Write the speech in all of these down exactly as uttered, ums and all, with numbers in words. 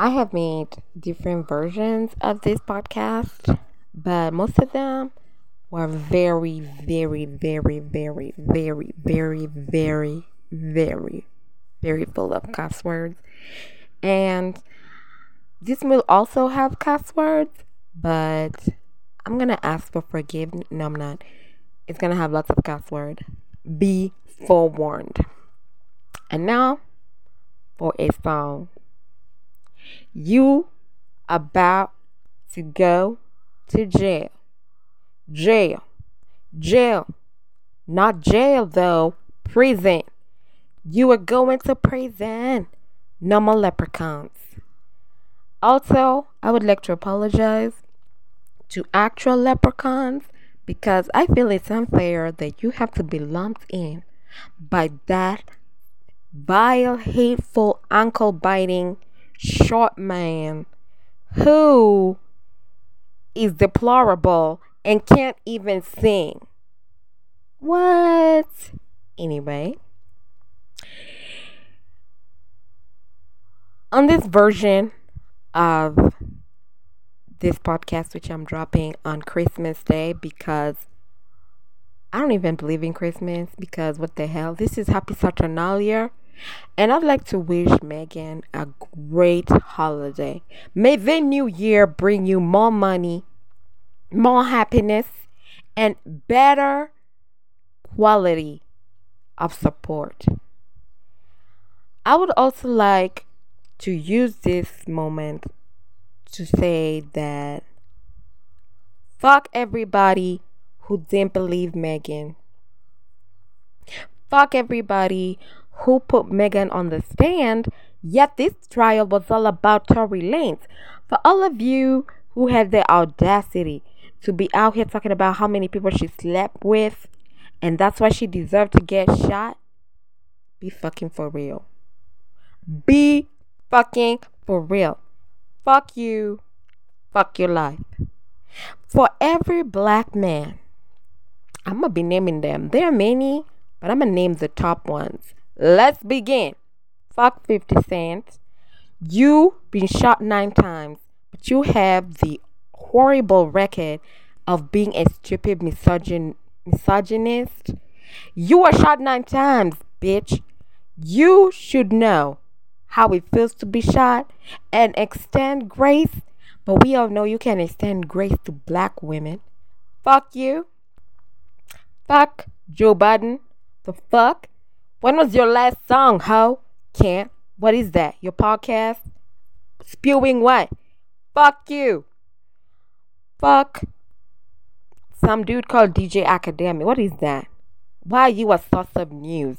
I have made different versions of this podcast, but most of them were very, very, very, very, very, very, very, very, very full of cuss words. And this will also have cuss words, but I'm going to ask for forgiveness. No, I'm not. It's going to have lots of cuss words. Be forewarned. And now for a song. You about to go to jail. Jail. Jail. Not jail though. Prison. You are going to prison. No more leprechauns. Also, I would like to apologize to actual leprechauns because I feel it's unfair that you have to be lumped in by that vile, hateful, ankle biting short man who is deplorable and can't even sing. What? Anyway, on this version of this podcast, which I'm dropping on Christmas Day, because I don't even believe in Christmas, because what the hell, this is Happy Saturnalia. And I'd like to wish Megan a great holiday. May the new year bring you more money, more happiness, and better quality of support. I would also like to use this moment to say that fuck everybody who didn't believe Megan. Fuck everybody who put Megan on the stand, yet this trial was all about Tory Lanez. For all of you who had the audacity to be out here talking about how many people she slept with, and that's why she deserved to get shot, be fucking for real. Be fucking for real. Fuck you. Fuck your life. For every black man, I'm going to be naming them. There are many, but I'm going to name the top ones. Let's begin. Fuck fifty Cent. You been shot nine times, but you have the horrible record of being a stupid misogyn- misogynist. You were shot nine times, bitch. You should know how it feels to be shot and extend grace. But we all know you can extend grace to black women. Fuck you. Fuck Joe Biden. The fuck? When was your last song, ho? Can't. What is that? Your podcast? Spewing what? Fuck you. Fuck some dude called D J Academy. What is that? Why are you a source of news?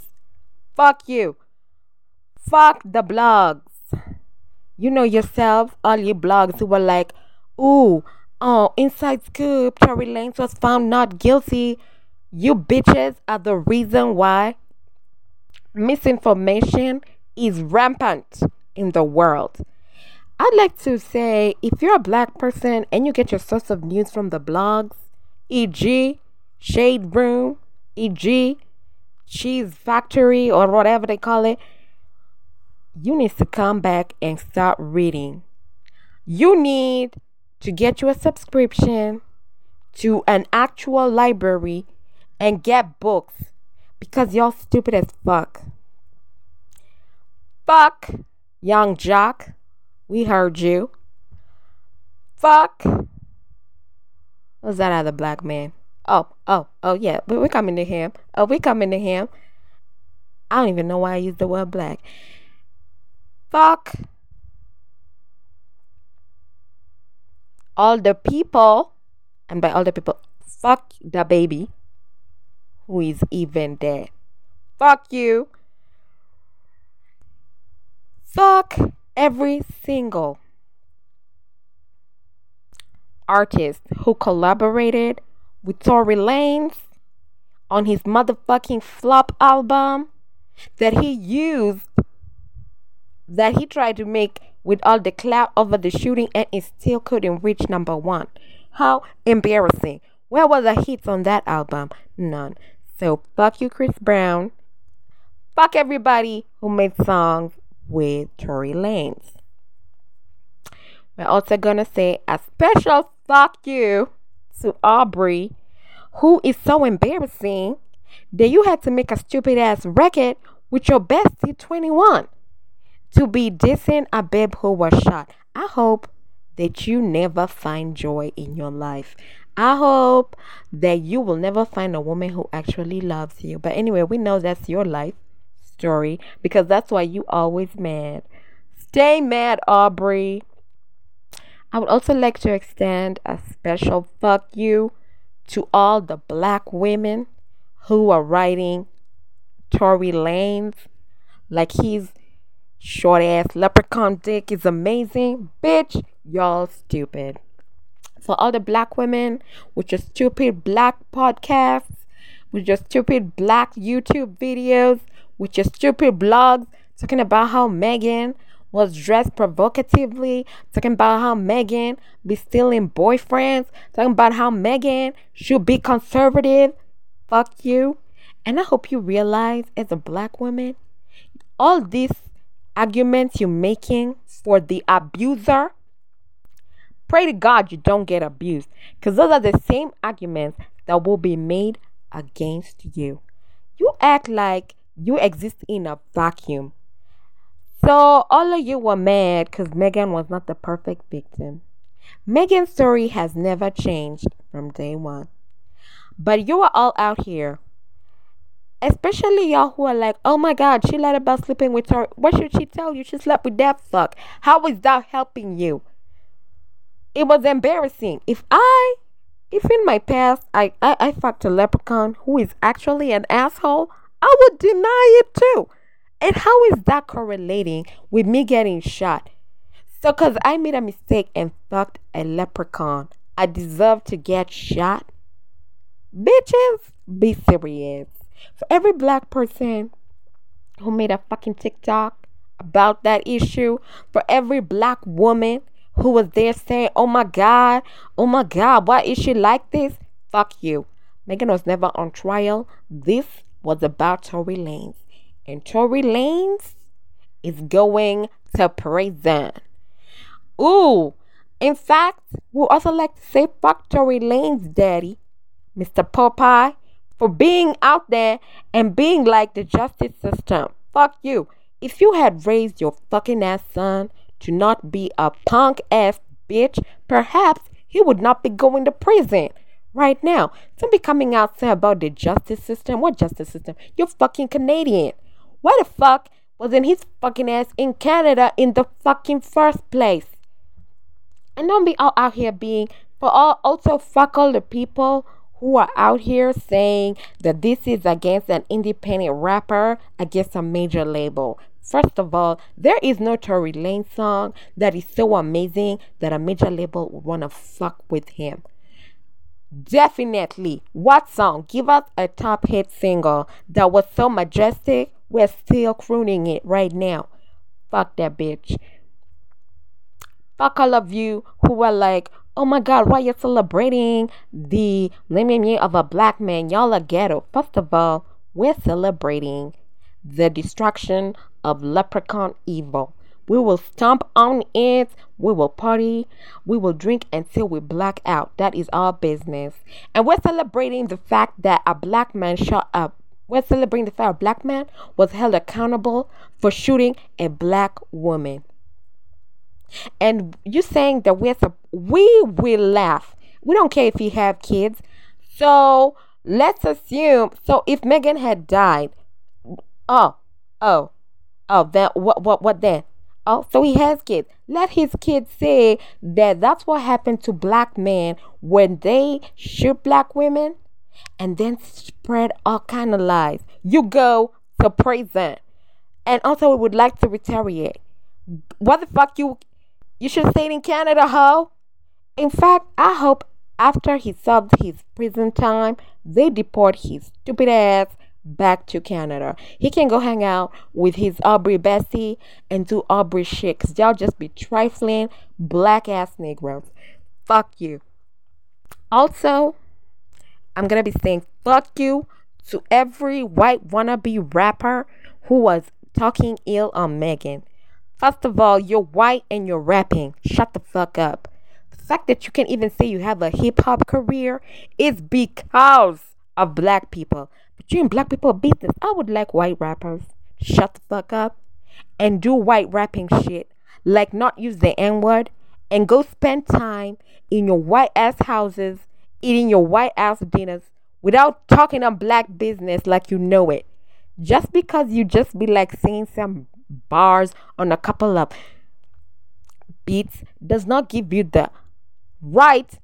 Fuck you. Fuck the blogs. You know yourself, all you blogs who were like, ooh, oh, inside scoop, Tory Lanez was found not guilty. You bitches are the reason why misinformation is rampant in the world. I'd like to say, if you're a black person and you get your source of news from the blogs, for example, Shade Room, for example, Cheese Factory, or whatever they call it, you need to come back and start reading. You need to get you a subscription to an actual library and get books. Because y'all stupid as fuck. Fuck young jock. We heard you. Fuck. What's that other black man? Oh, oh, oh yeah. We're coming to him. Oh, we're coming to him. I don't even know why I used the word black. Fuck. All the people. And by all the people, fuck the baby who is even dead. Fuck you. Fuck every single artist who collaborated with Tory Lanez on his motherfucking flop album that he used, that he tried to make with all the clout over the shooting, and it still couldn't reach number one. How embarrassing. Where were the hits on that album? None. So, fuck you, Chris Brown. Fuck everybody who made songs with Tory Lanez. We're also gonna say a special fuck you to Aubrey, who is so embarrassing that you had to make a stupid ass record with your bestie twenty-one to be dissing a babe who was shot. I hope that you never find joy in your life. I hope that you will never find a woman who actually loves you. But anyway, we know that's your life story because that's why you always mad. Stay mad, Aubrey. I would also like to extend a special fuck you to all the black women who are writing Tory Lanez like his short ass leprechaun dick is amazing. Bitch, y'all stupid. For all the black women with your stupid black podcasts, with your stupid black YouTube videos, with your stupid blogs, talking about how Megan was dressed provocatively, talking about how Megan be stealing boyfriends, talking about how Megan should be conservative. Fuck you. And I hope you realize, as a black woman, all these arguments you're making for the abuser, pray to God you don't get abused, because those are the same arguments that will be made against you. You act like you exist in a vacuum. So all of you were mad because Megan was not the perfect victim. Megan's story has never changed from day one. But you are all out here, especially y'all who are like, oh my God, she lied about sleeping with her. What should she tell you? She slept with that fuck. How is that helping you? It was embarrassing. If I, if in my past, I, I, I fucked a leprechaun who is actually an asshole, I would deny it too. And how is that correlating with me getting shot? So because I made a mistake and fucked a leprechaun, I deserve to get shot? Bitches, be serious. For every black person who made a fucking TikTok about that issue, for every black woman who was there saying, oh my God, oh my God, why is she like this? Fuck you. Megan was never on trial. This was about Tory Lanez. And Tory Lanez is going to prison. Ooh. In fact, we we'll also like to say fuck Tory Lanez daddy, Mister Popeye, for being out there and being like the justice system. Fuck you. If you had raised your fucking ass son to not be a punk ass bitch, perhaps he would not be going to prison right now. Don't be coming out saying about the justice system. What justice system? You're fucking Canadian. Why the fuck wasn't his fucking ass in Canada in the fucking first place? And don't be all out here being, for all, also fuck all the people who are out here saying that this is against an independent rapper, against a major label. First of all, there is no Tory Lanez song that is so amazing that a major label would want to fuck with him. Definitely. What song? Give us a top hit single that was so majestic, we're still crooning it right now. Fuck that bitch. Fuck all of you who are like, oh my God, why you're celebrating the limit of a black man? Y'all are ghetto. First of all, we're celebrating the destruction of leprechaun evil. We will stomp on it. We will party. We will drink until we black out. That is our business. And we're celebrating the fact that a black man shot up. We're celebrating the fact a black man was held accountable for shooting a black woman. And you saying that we're we will laugh. We don't care if you have kids. So let's assume. So if Megan had died, oh, oh, oh, then what? What? What then? Oh, so he has kids. Let his kids say that that's what happened to black men when they shoot black women, and then spread all kind of lies. You go to prison. And also, we would like to retaliate. What the fuck you? You should stay in Canada, ho. In fact, I hope after he served his prison time, they deport his stupid ass back to Canada. He can go hang out with his Aubrey bestie and do Aubrey shit. Cause y'all just be trifling black ass Negroes. Fuck you. Also, I'm gonna be saying fuck you to every white wannabe rapper who was talking ill on Megan. First of all, you're white and you're rapping. Shut the fuck up. The fact that you can even say you have a hip-hop career is because of black people. But you and black people business. I would like white rappers. Shut the fuck up and do white rapping shit. Like not use the N-word and go spend time in your white-ass houses, eating your white-ass dinners without talking on black business like you know it. Just because you just be like singing some bars on a couple of beats does not give you the right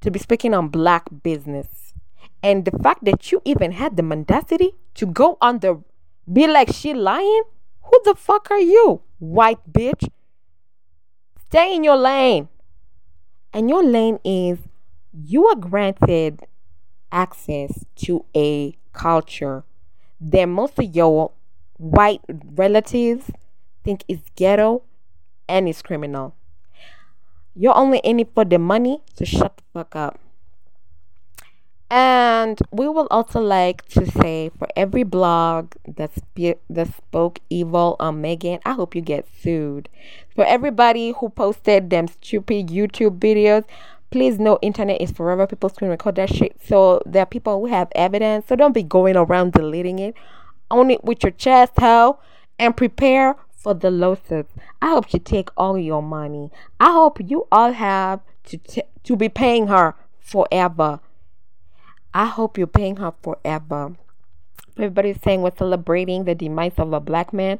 to be speaking on black business. And the fact that you even had the mendacity to go on the be like she lying, who the fuck are you, white bitch? Stay in your lane. And your lane is you are granted access to a culture that most of your white relatives think is ghetto and is criminal. You're only in it for the money, so shut the fuck up. And we will also like to say, for every blog that, spe- that spoke evil on Megan, I hope you get sued. For everybody who posted them stupid YouTube videos, please know internet is forever. People screen record that shit. So there are people who have evidence. So don't be going around deleting it. Own it with your chest, hoe, and prepare for the losses. I hope you take all your money. I hope you all have to t- to be paying her forever. I hope you're paying her forever. Everybody's saying we're celebrating the demise of a black man.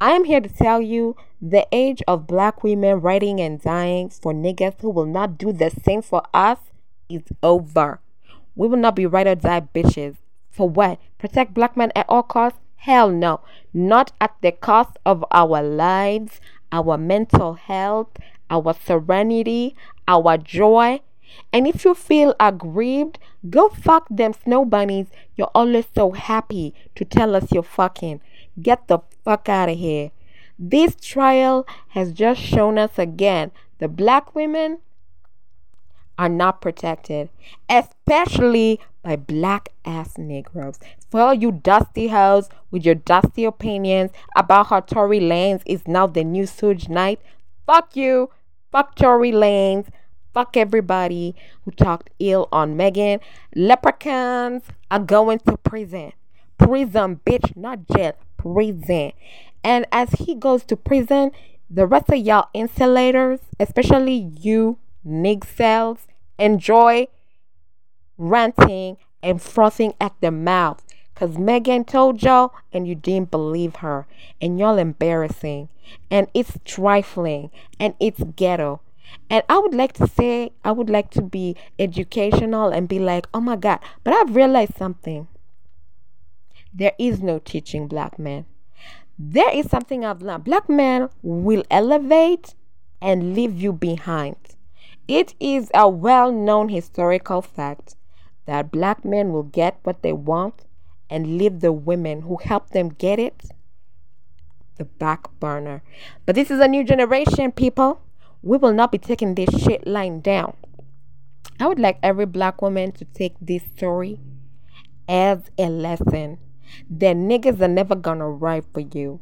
I am here to tell you the age of black women writing and dying for niggas who will not do the same for us is over. We will not be ride or die bitches. For what? Protect black men at all costs? Hell no. Not at the cost of our lives, our mental health, our serenity, our joy. And if you feel aggrieved, go fuck them snow bunnies. You're always so happy to tell us you're fucking. Get the fuck out of here. This trial has just shown us again the black women are not protected, especially by black ass Negroes. For all you dusty hoes with your dusty opinions about how Tory Lanez is now the new Suge Knight, fuck you, fuck Tory Lanez, fuck everybody who talked ill on Megan. Leprechauns are going to prison. Prison, bitch, not jail, prison. And as he goes to prison, the rest of y'all insulators, especially you nig cells, enjoy ranting and frothing at the mouth, because Megan told y'all and you didn't believe her, and y'all embarrassing, and it's trifling, and it's ghetto. And I would like to say, I would like to be educational and be like, oh my God, but I've realized something. There is no teaching black men. There is something I've learned. Black men will elevate and leave you behind. It is a well-known historical fact that black men will get what they want and leave the women who help them get it the back burner. But this is a new generation, people. We will not be taking this shit lying down. I would like every black woman to take this story as a lesson. That niggas are never gonna ride for you.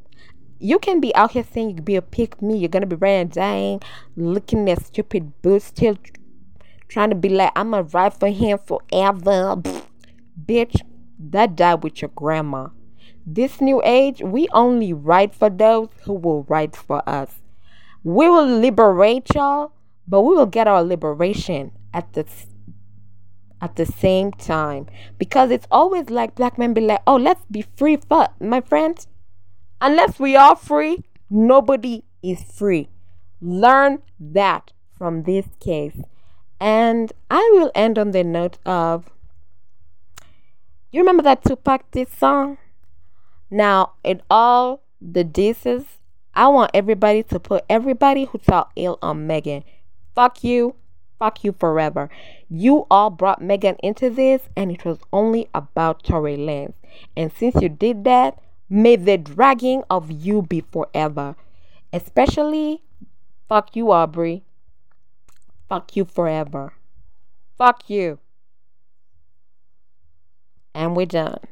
You can be out here saying you can be a pick me, you're gonna be riding and dying, looking at stupid boots, still trying to be like, I'm gonna ride for him forever. Pfft. Bitch, that died with your grandma. This new age, we only ride for those who will ride for us. We will liberate y'all, but we will get our liberation at the At the same time. Because it's always like black men be like, oh, let's be free. Fuck, my friends. Unless we are free, nobody is free. Learn that from this case. And I will end on the note of, you remember that Tupac diss song? Now, in all the disses, I want everybody to put everybody who talk ill on Megan. Fuck you. Fuck you forever. You all brought Megan into this, and it was only about Tory Lanez. And since you did that, may the dragging of you be forever. Especially, fuck you, Aubrey. Fuck you forever. Fuck you. And we're done.